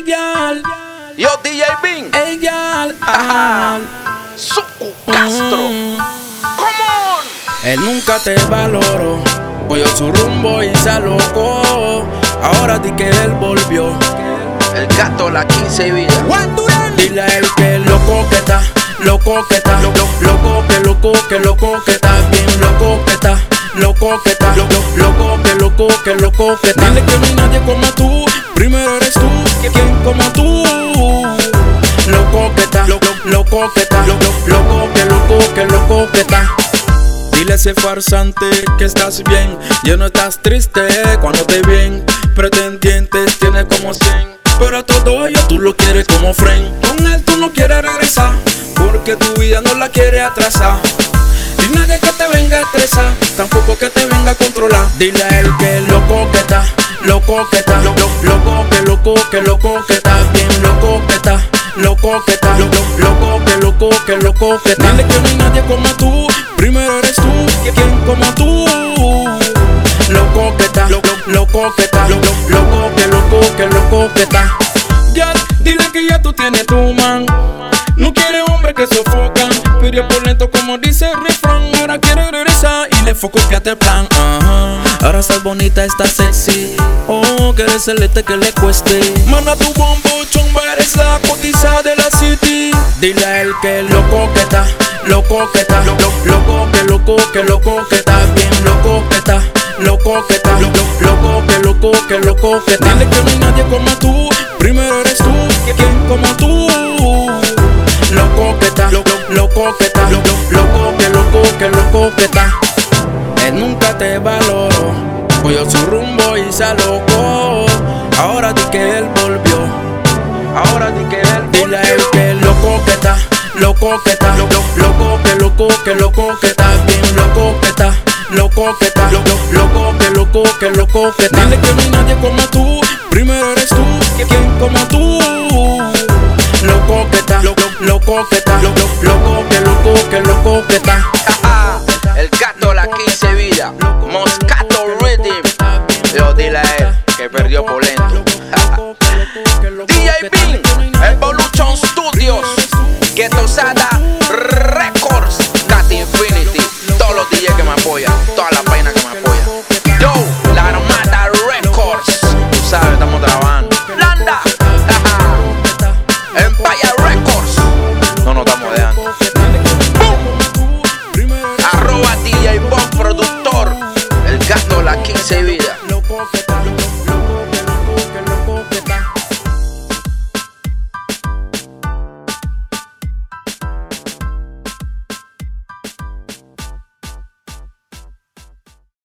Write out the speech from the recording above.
Ey, gal. Yo, DJ Bing. Ey, gal. Suko Castro. Come on. Él nunca te valoró, cogió su rumbo y se alocó. Ahora di que él volvió. El gato, la 15 y vida. Dile a él que loco que está, loco que está, loco que loco que está, bien loco que está, loco que está, loco que loco que está. Dile que no hay nadie como tú, primero eres tú, quien como tú. Loco que está, loco que está, loco que está. Dile a ese farsante que estás bien, ya no estás triste cuando te ven. Pretendientes tienes como 100, pero a todo ello tú lo quieres como friend. Con él tú no quieres regresar, porque tu vida no la quiere atrasar. Y nadie que te venga a estresar, tampoco que te venga a controlar. Dile a él que loco que está, loco que está, loco que loco que está, bien loco que está, loco que está, loco que loco que está. Dile que no hay nadie como tú, primero eres tú, quien como tú. Loco que está, loco que está, loco que está. Ya, dile que ya tú tienes tu man. No quiere hombre que sofocan, pidió por lento como dice el refrán. Ahora quiere regresar y le foco, fíjate el plan. Ahora estás bonita, estás sexy. Oh, que eres el este que le cueste. Manda tu bombo, chumba, eres la cotiza de la city. Dile a él que loco que está, loco que está, loco que está, bien loco que está, loco que está, loco que está. Dile que no hay nadie como tú, primero eres tú, quien como tú. Loco que está, loco que está, loco que está. Él nunca te valoró, cogió su rumbo y se alocó. Ahora di que él volvió, ahora di que él volvió. Dile a él que loco que está, loco que está, loco que está, bien loco que está, loco que está, loco que está. Dile que no hay nadie como tú, primero eres tú, quien como tú. Loco que está, loco que está,